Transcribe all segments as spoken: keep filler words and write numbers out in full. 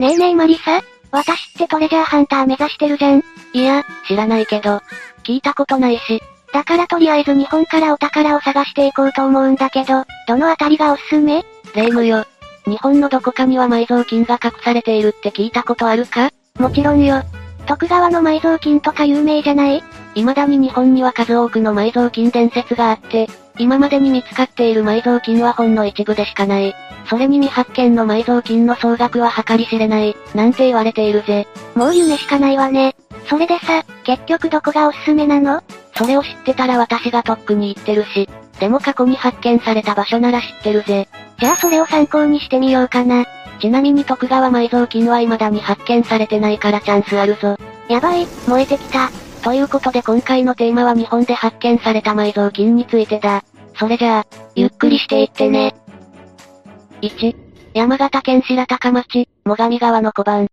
ねえねえマリサ、私ってトレジャーハンター目指してるじゃん。いや、知らないけど、聞いたことないし。だからとりあえず日本からお宝を探していこうと思うんだけど、どのあたりがおすすめ？霊夢よ。日本のどこかには埋蔵金が隠されているって聞いたことあるか？もちろんよ。徳川の埋蔵金とか有名じゃない？未だに日本には数多くの埋蔵金伝説があって、今までに見つかっている埋蔵金はほんの一部でしかない。それに未発見の埋蔵金の総額は計り知れない、なんて言われているぜ。もう夢しかないわね。それでさ、結局どこがおすすめなの？それを知ってたら私がとっくに言ってるし。でも過去に発見された場所なら知ってるぜ。じゃあそれを参考にしてみようかな。ちなみに徳川埋蔵金は未だに発見されてないからチャンスあるぞ。やばい、燃えてきた。ということで今回のテーマは日本で発見された埋蔵金についてだ。それじゃあ、ゆっくりしていってね。いち、山形県白鷹町、最上川の小判。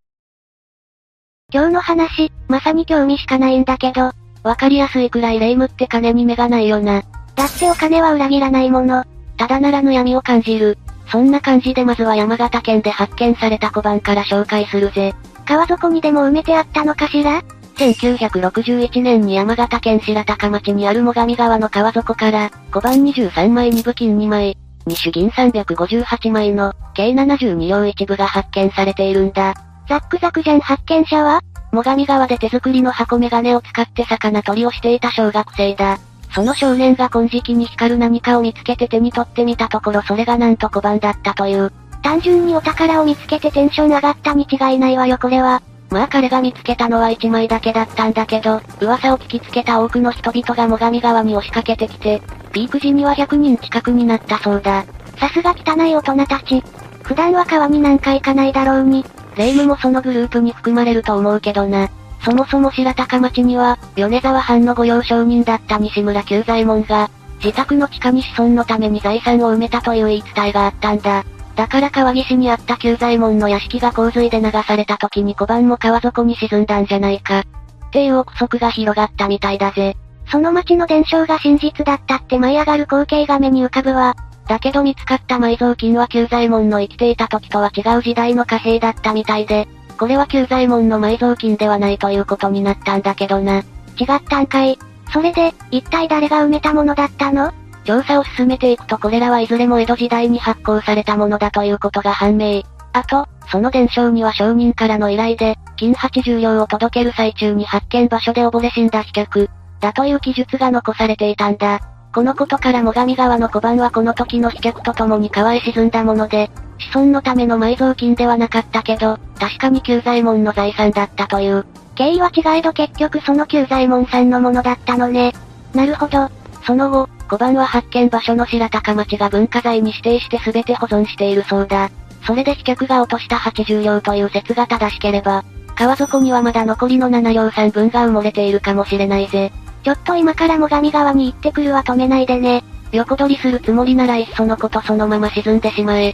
今日の話、まさに興味しかないんだけど、わかりやすいくらい霊夢って金に目がないよな。だってお金は裏切らないもの。ただならぬ闇を感じる。そんな感じでまずは山形県で発見された小判から紹介するぜ。川底にでも埋めてあったのかしら？せんきゅうひゃくろくじゅういちねんに山形県白鷹町にある最上川の川底から、小判にじゅうさんまいに部金にまい、二種銀さんびゃくごじゅうはちまいの、計ななじゅうに両一部が発見されているんだ。ザックザクじゃん発見者は？最上川で手作りの箱メガネを使って魚取りをしていた小学生だ。その少年が金色に光る何かを見つけて手に取ってみたところそれがなんと小判だったという。単純にお宝を見つけてテンション上がったに違いないわよこれは。まあ彼が見つけたのはいちまいだけだったんだけど、噂を聞きつけた多くの人々が最上川に押しかけてきて、ピーク時にはひゃくにん近くになったそうだ。さすが汚い大人たち。普段は川になんか行かないだろうに。霊夢もそのグループに含まれると思うけどな。そもそも白鷹町には、米沢藩の御用商人だった西村久左衛門が、自宅の地下に子孫のために財産を埋めたという言い伝えがあったんだ。だから川岸にあった久左衛門の屋敷が洪水で流された時に小判も川底に沈んだんじゃないか。っていう憶測が広がったみたいだぜ。その町の伝承が真実だったって舞い上がる光景が目に浮かぶわ。だけど見つかった埋蔵金は久左衛門の生きていた時とは違う時代の貨幣だったみたいで、これは久左衛門の埋蔵金ではないということになったんだけどな。違ったんかい。それで、一体誰が埋めたものだったの？調査を進めていくとこれらはいずれも江戸時代に発行されたものだということが判明。あと、その伝承には商人からの依頼で、金はちじゅう両を届ける最中に発見場所で溺れ死んだ飛脚、だという記述が残されていたんだ。このことから最上川の小判はこの時の飛脚と共に川へ沈んだもので、子孫のための埋蔵金ではなかったけど、確かに久左衛門の財産だったという。経緯は違えど結局その久左衛門さんのものだったのね。なるほど。その後、小判は発見場所の白鷹町が文化財に指定して全て保存しているそうだ。それで飛脚が落としたはちじゅう両という説が正しければ、川底にはまだ残りのなな両さんぶんが埋もれているかもしれないぜ。ちょっと今から最上川に行ってくるは止めないでね。横取りするつもりならいっそのことそのまま沈んでしまえ。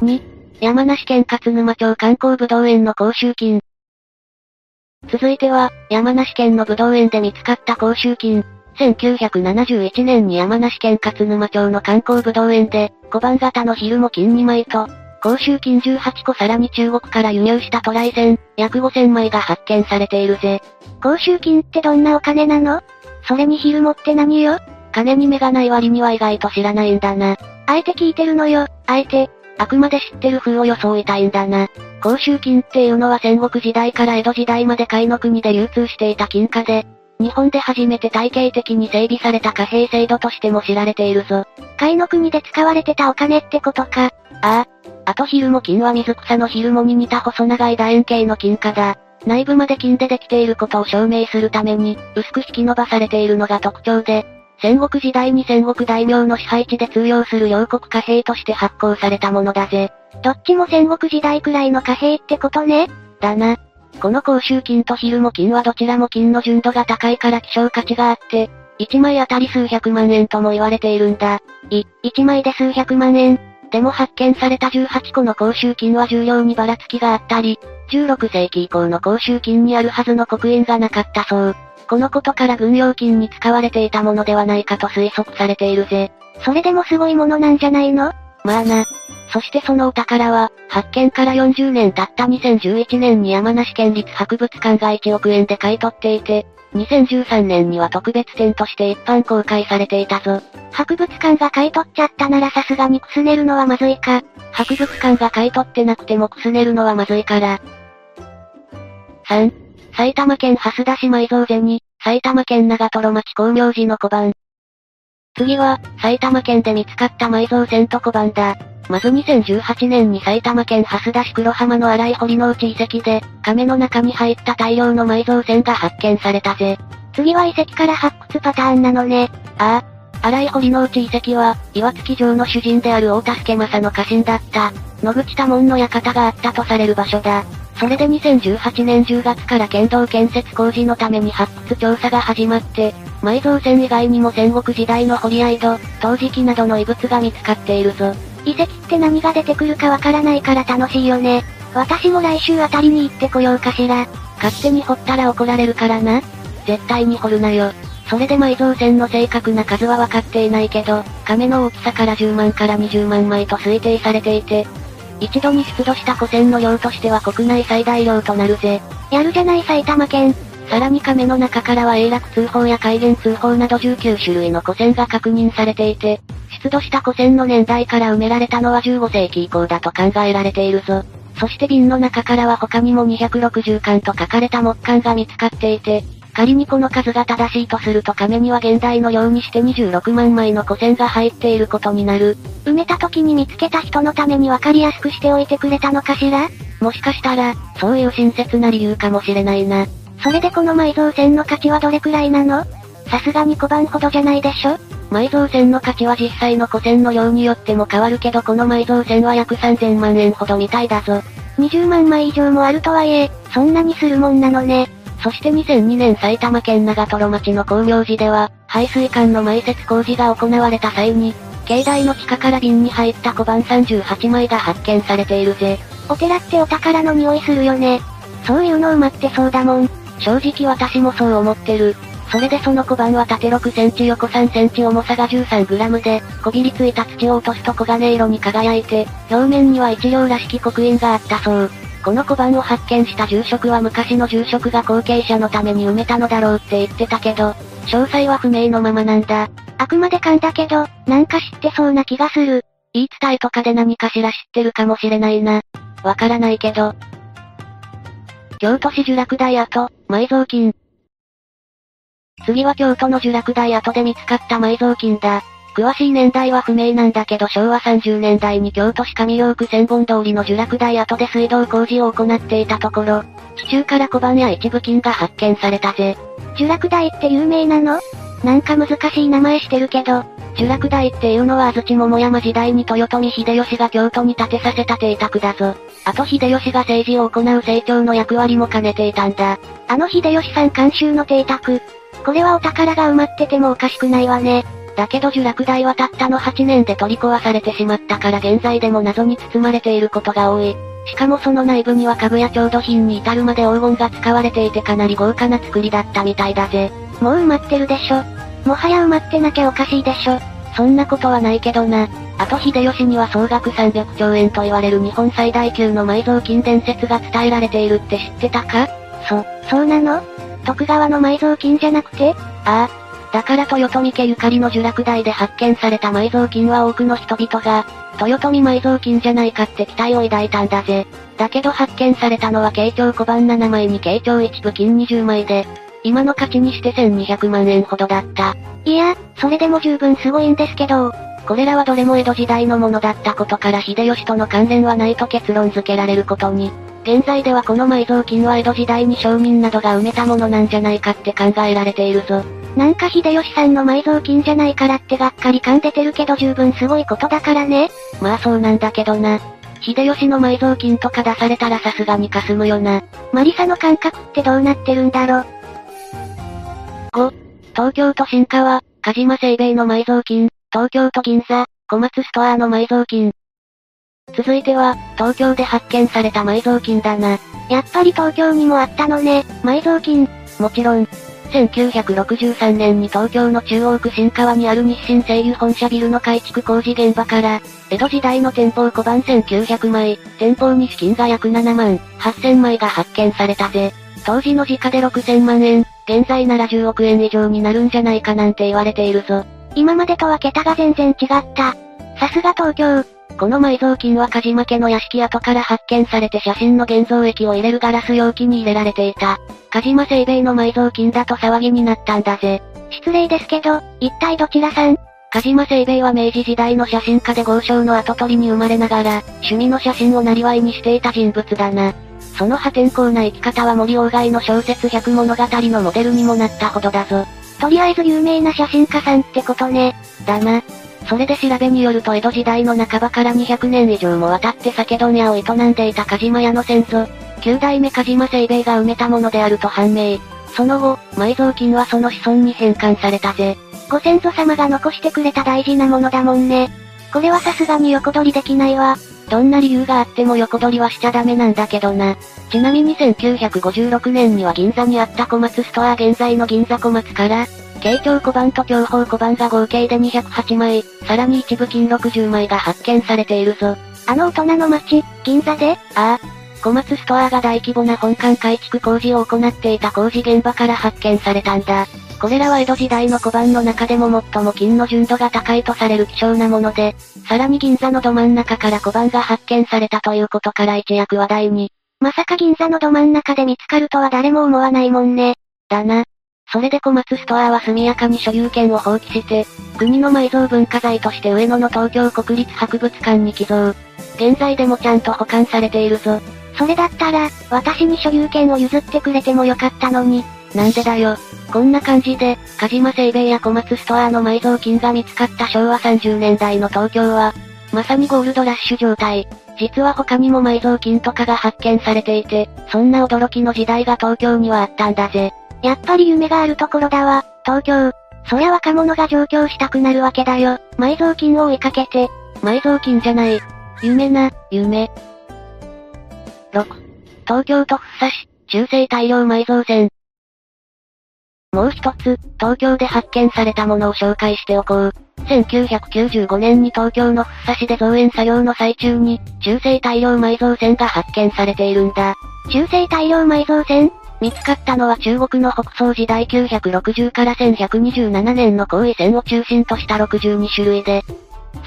に、山梨県勝沼町観光ぶどう園の甲州金。続いては、山梨県のぶどう園で見つかった甲州金。せんきゅうひゃくななじゅういちねんに山梨県勝沼町の観光ぶどう園で、小判型のヒルモ金にまいと、甲州金じゅうはっこさらに中国から輸入した渡来銭、約ごせんまいが発見されているぜ。甲州金ってどんなお金なの？それにヒルモって何よ？金に目がない割には意外と知らないんだな。あえて聞いてるのよ、あえて。あくまで知ってる風を装いたいんだな。甲州金っていうのは戦国時代から江戸時代まで甲斐の国で流通していた金貨で、日本で初めて体系的に整備された貨幣制度としても知られているぞ。甲斐の国で使われてたお金ってことか。ああ。あとヒルモ金は水草のヒルモに似た細長い楕円形の金貨だ。内部まで金でできていることを証明するために、薄く引き伸ばされているのが特徴で、戦国時代に戦国大名の支配地で通用する両国貨幣として発行されたものだぜ。どっちも戦国時代くらいの貨幣ってことね。だな。この甲州金とヒルモ金はどちらも金の純度が高いから希少価値があって、いちまいあたり数百万円とも言われているんだ。い、いちまいで数百万円。でも発見されたじゅうはっこの甲州金は重量にばらつきがあったり、じゅうろくせいき以降の甲州金にあるはずの刻印がなかったそう。このことから軍用金に使われていたものではないかと推測されているぜ。それでもすごいものなんじゃないの？まあな。そしてそのお宝は、発見からよんじゅうねん経ったにせんじゅういちねんに山梨県立博物館がいちおくえんで買い取っていて、にせんじゅうさんねんには特別展として一般公開されていたぞ。博物館が買い取っちゃったならさすがにくすねるのはまずいか。博物館が買い取ってなくてもくすねるのはまずいから。さん. 埼玉県蓮田市埋蔵銭、埼玉県長瀞町光明寺の小判。次は、埼玉県で見つかった埋蔵銭と小判だ。まずにせんじゅうはちねんに埼玉県蓮田市黒浜の荒い堀の内遺跡で、亀の中に入った大量の埋蔵銭が発見されたぜ。次は遺跡から発掘パターンなのね。ああ。荒い堀の内遺跡は、岩槻城の主人である大田助政の家臣だった、野口多門の館があったとされる場所だ。それでにせんじゅうはちねんじゅうがつから県道建設工事のために発掘調査が始まって、埋蔵銭以外にも戦国時代の堀や井戸、陶磁器などの遺物が見つかっているぞ。遺跡って何が出てくるかわからないから楽しいよね。私も来週あたりに行ってこようかしら。勝手に掘ったら怒られるからな。絶対に掘るなよ。それで埋蔵銭の正確な数は分かっていないけど、亀の大きさからじゅうまんからにじゅうまんまいと推定されていて、一度に出土した古銭の量としては国内最大量となるぜ。やるじゃない埼玉県。さらに亀の中からは永楽通報や戒厳通報などじゅうきゅうしゅるいの古銭が確認されていて、出土した古銭の年代から埋められたのはじゅうごせいき以降だと考えられているぞ。そして瓶の中からは他にもにひゃくろくじゅっかんと書かれた木簡が見つかっていて、仮にこの数が正しいとすると亀には現代の量にしてにじゅうろくまんまいの古銭が入っていることになる。埋めた時に見つけた人のためにわかりやすくしておいてくれたのかしら？もしかしたら、そういう親切な理由かもしれないな。それでこの埋蔵銭の価値はどれくらいなの？さすがに小判ほどじゃないでしょ？埋蔵銭の価値は実際の古銭の量によっても変わるけど、この埋蔵銭は約さんぜんまんえんほどみたいだぞ。にじゅうまんまい以上もあるとはいえ、そんなにするもんなのね。そしてにせんにねん埼玉県長瀞町の光明寺では、排水管の埋設工事が行われた際に、境内の地下から瓶に入った小判さんじゅうはちまいが発見されているぜ。お寺ってお宝の匂いするよね。そういうの埋まってそうだもん。正直私もそう思ってる。それでその小判は縦ろくセンチ横さんセンチ重さが じゅうさんグラム で、こびりついた土を落とすと黄金色に輝いて、表面には一両らしき刻印があったそう。この小判を発見した住職は昔の住職が後継者のために埋めたのだろうって言ってたけど、詳細は不明のままなんだ。あくまで勘だけど、なんか知ってそうな気がする。言い伝えとかで何かしら知ってるかもしれないな。わからないけど。京都市聚楽台跡、埋蔵金。次は京都の聚楽台跡で見つかった埋蔵金だ。詳しい年代は不明なんだけど、昭和さんじゅうねんだいに京都市上京区千本通りの聚楽台跡で水道工事を行っていたところ、地中から小判や一部金が発見されたぜ。聚楽台って有名なの？なんか難しい名前してるけど、聚楽台っていうのは安土桃山時代に豊臣秀吉が京都に建てさせた邸宅だぞ。あと秀吉が政治を行う政調の役割も兼ねていたんだ。あの秀吉さん監修の邸宅。これはお宝が埋まっててもおかしくないわね。だけど聚楽台はたったのはちねんで取り壊されてしまったから、現在でも謎に包まれていることが多い。しかもその内部には家具や調度品に至るまで黄金が使われていて、かなり豪華な作りだったみたいだぜ。もう埋まってるでしょ。もはや埋まってなきゃおかしいでしょ。そんなことはないけどな。あと秀吉には総額さんびゃくちょうえんと言われる日本最大級の埋蔵金伝説が伝えられているって知ってたか？そ、そうなの？徳川の埋蔵金じゃなくて？ああ。だから豊臣家ゆかりの聚楽台で発見された埋蔵金は多くの人々が、豊臣埋蔵金じゃないかって期待を抱いたんだぜ。だけど発見されたのは慶長小判ななまいに慶長一部金にじゅうまいで、今の価値にしてせんにひゃくまんえんほどだった。いや、それでも十分すごいんですけど、これらはどれも江戸時代のものだったことから、秀吉との関連はないと結論付けられることに。現在ではこの埋蔵金は江戸時代に商人などが埋めたものなんじゃないかって考えられているぞ。なんか秀吉さんの埋蔵金じゃないからってがっかり感出てるけど、十分すごいことだからね。まあそうなんだけどな。秀吉の埋蔵金とか出されたらさすがにかすむよな。マリサの感覚ってどうなってるんだろ。ご. 東京都新川、鹿島清兵衛の埋蔵金、東京都銀座、小松ストアの埋蔵金。続いては、東京で発見された埋蔵金だな。やっぱり東京にもあったのね、埋蔵金。もちろん、せんきゅうひゃくろくじゅうさんねんに東京の中央区新川にある日清西友本社ビルの改築工事現場から、江戸時代の天保小判せんきゅうひゃくまい、天保に資金が約ななまんはっせんまいが発見されたぜ。当時の時価でろくせんまんえん、現在ならじゅうおくえん以上になるんじゃないかなんて言われているぞ。今までとは桁が全然違った。さすが東京。この埋蔵金は梶間家の屋敷跡から発見されて写真の現像液を入れるガラス容器に入れられていた。梶間清兵衛の埋蔵金だと騒ぎになったんだぜ。失礼ですけど、一体どちらさん？梶間清兵衛は明治時代の写真家で豪商の跡取りに生まれながら、趣味の写真を生業にしていた人物だな。その破天荒な生き方は森鴎外の小説百物語のモデルにもなったほどだぞ。とりあえず有名な写真家さんってことね。だな。それで調べによると江戸時代の半ばからにひゃくねん以上もわたって酒問屋を営んでいた梶間屋の先祖、きゅうだいめ梶間清兵衛が埋めたものであると判明。その後、埋蔵金はその子孫に返還されたぜ。ご先祖様が残してくれた大事なものだもんね。これはさすがに横取りできないわ。どんな理由があっても横取りはしちゃダメなんだけどな。ちなみにせんきゅうひゃくごじゅうろくねんには銀座にあった小松ストア現在の銀座小松から、慶長小判と享保小判が合計でにひゃくはちまい、さらに一部金ろくじゅうまいが発見されているぞ。あの大人の町、銀座で？ああ。小松ストアが大規模な本館改築工事を行っていた工事現場から発見されたんだ。これらは江戸時代の小判の中でも最も金の純度が高いとされる希少なもので、さらに銀座のど真ん中から小判が発見されたということから一躍話題に。まさか銀座のど真ん中で見つかるとは誰も思わないもんね。だな。それで小松ストアは速やかに所有権を放棄して、国の埋蔵文化財として上野の東京国立博物館に寄贈。現在でもちゃんと保管されているぞ。それだったら、私に所有権を譲ってくれてもよかったのに。なんでだよ。こんな感じで、梶間清兵衛や小松ストアの埋蔵金が見つかった昭和さんじゅうねんだいの東京は、まさにゴールドラッシュ状態。実は他にも埋蔵金とかが発見されていて、そんな驚きの時代が東京にはあったんだぜ。やっぱり夢があるところだわ、東京。そりゃ若者が上京したくなるわけだよ。埋蔵金を追いかけて。埋蔵金じゃない。夢な、夢。ろく. 東京都福生市、中世大量埋蔵船。もう一つ、東京で発見されたものを紹介しておこう。せんきゅうひゃくきゅうじゅうごねんに東京の福生市で造園作業の最中に、中世大量埋蔵船が発見されているんだ。中世大量埋蔵船？見つかったのは中国の北宋時代きゅうひゃくろくじゅうからせんひゃくにじゅうななねんの高位船を中心としたろくじゅうにしゅるいで、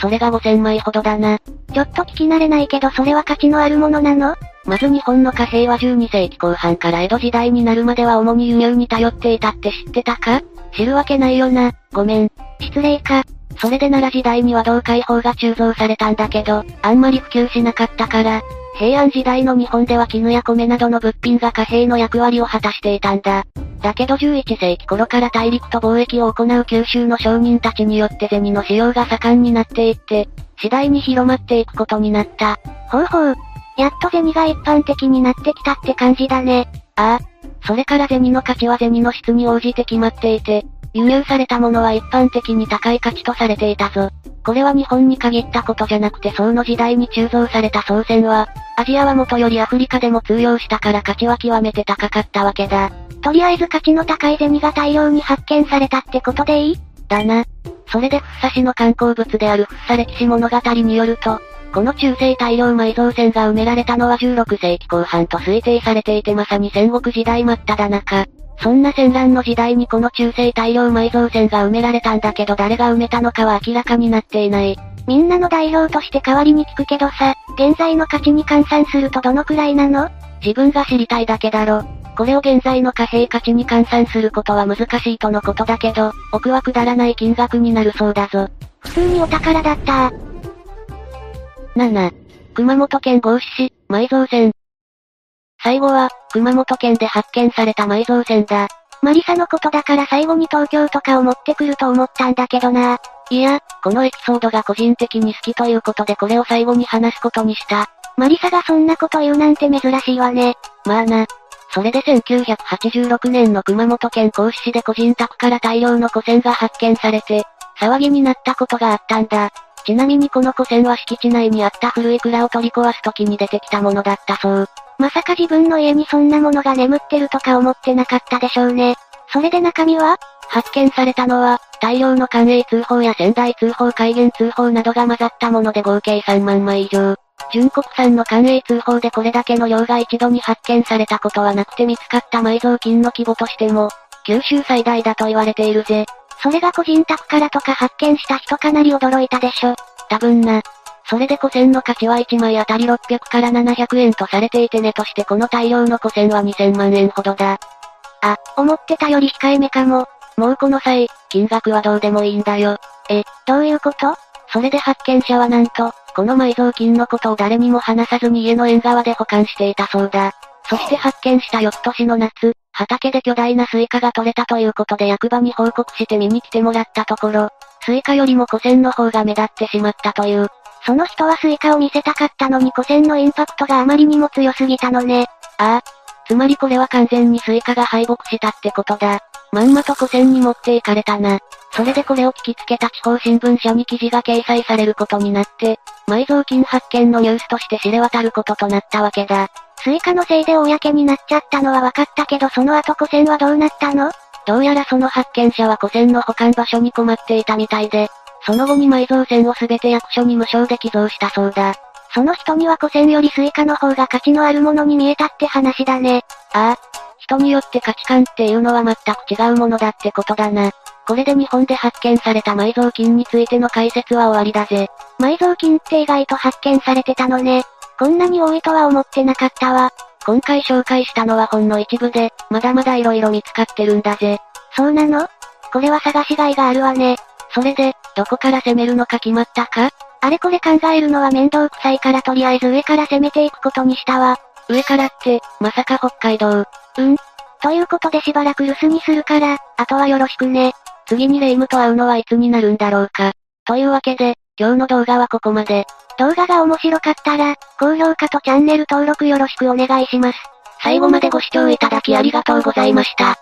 それがごせんまいほどだな。ちょっと聞き慣れないけどそれは価値のあるものなの？まず日本の貨幣はじゅうにせいきこう半から江戸時代になるまでは主に輸入に頼っていたって知ってたか？知るわけないよな、ごめん。失礼か。それで奈良時代には銅海砲が鋳造されたんだけど、あんまり普及しなかったから、平安時代の日本では絹や米などの物品が貨幣の役割を果たしていたんだ。だけどじゅういちせいきごろから大陸と貿易を行う九州の商人たちによって銭の使用が盛んになっていって、次第に広まっていくことになった。ほうほう。やっと銭が一般的になってきたって感じだね。ああ。それから銭の価値は銭の質に応じて決まっていて、輸入されたものは一般的に高い価値とされていたぞ。これは日本に限ったことじゃなくて宋の時代に鋳造された宋銭は、アジアはもとよりアフリカでも通用したから価値は極めて高かったわけだ。とりあえず価値の高い銭が大量に発見されたってことでいい？だな。それで福生市の観光物である福生歴史物語によると、この中世大量埋蔵船が埋められたのはじゅうろくせいきこうはんと推定されていてまさに戦国時代真っただ中。そんな戦乱の時代にこの中世大量埋蔵船が埋められたんだけど誰が埋めたのかは明らかになっていない。みんなの代表として代わりに聞くけどさ、現在の価値に換算するとどのくらいなの？自分が知りたいだけだろ。これを現在の貨幣価値に換算することは難しいとのことだけど、奥はくだらない金額になるそうだぞ。普通にお宝だったー。なな. 熊本県合志市、埋蔵船。最後は、熊本県で発見された埋蔵船だ。マリサのことだから最後に東京とかを持ってくると思ったんだけどな。いや、このエピソードが個人的に好きということでこれを最後に話すことにした。マリサがそんなこと言うなんて珍しいわね。まあな。それでせんきゅうひゃくはちじゅうろくねんの熊本県合志市で個人宅から大量の古銭が発見されて、騒ぎになったことがあったんだ。ちなみにこの古銭は敷地内にあった古い蔵を取り壊す時に出てきたものだったそう。まさか自分の家にそんなものが眠ってるとか思ってなかったでしょうね。それで中身は？発見されたのは、大量の官営通報や仙台通報、戒厳通報などが混ざったもので合計さんまんまい以上。純国産の官営通報でこれだけの量が一度に発見されたことはなくて、見つかった埋蔵金の規模としても、九州最大だと言われているぜ。それが個人宅からとか発見した人かなり驚いたでしょ。多分な。それで古銭の価値はいちまいあたりろっぴゃくからななひゃくえんとされていてね、としてこの大量の古銭はにせんまんえんほどだ。あ、思ってたより控えめかも。もうこの際、金額はどうでもいいんだよ。え、どういうこと？それで発見者はなんと、この埋蔵金のことを誰にも話さずに家の縁側で保管していたそうだ。そして発見した翌年の夏、畑で巨大なスイカが採れたということで役場に報告して見に来てもらったところ、スイカよりも古銭の方が目立ってしまったという。その人はスイカを見せたかったのに古銭のインパクトがあまりにも強すぎたのね。ああ。つまりこれは完全にスイカが敗北したってことだ。まんまと古銭に持っていかれたな。それでこれを聞きつけた地方新聞社に記事が掲載されることになって、埋蔵金発見のニュースとして知れ渡ることとなったわけだ。スイカのせいで公になっちゃったのは分かったけど、その後古銭はどうなったの？どうやらその発見者は古銭の保管場所に困っていたみたいで、その後に埋蔵銭をすべて役所に無償で寄贈したそうだ。その人には古銭よりスイカの方が価値のあるものに見えたって話だね。ああ。人によって価値観っていうのは全く違うものだってことだな。これで日本で発見された埋蔵金についての解説は終わりだぜ。埋蔵金って意外と発見されてたのね。こんなに多いとは思ってなかったわ。今回紹介したのはほんの一部で、まだまだ色々見つかってるんだぜ。そうなの？これは探しがいがあるわね。それで、どこから攻めるのか決まったか？あれこれ考えるのは面倒くさいから、とりあえず上から攻めていくことにしたわ。上からって、まさか北海道？うん。ということでしばらく留守にするから、あとはよろしくね。次に霊夢と会うのはいつになるんだろうか。というわけで、今日の動画はここまで。動画が面白かったら、高評価とチャンネル登録よろしくお願いします。最後までご視聴いただきありがとうございました。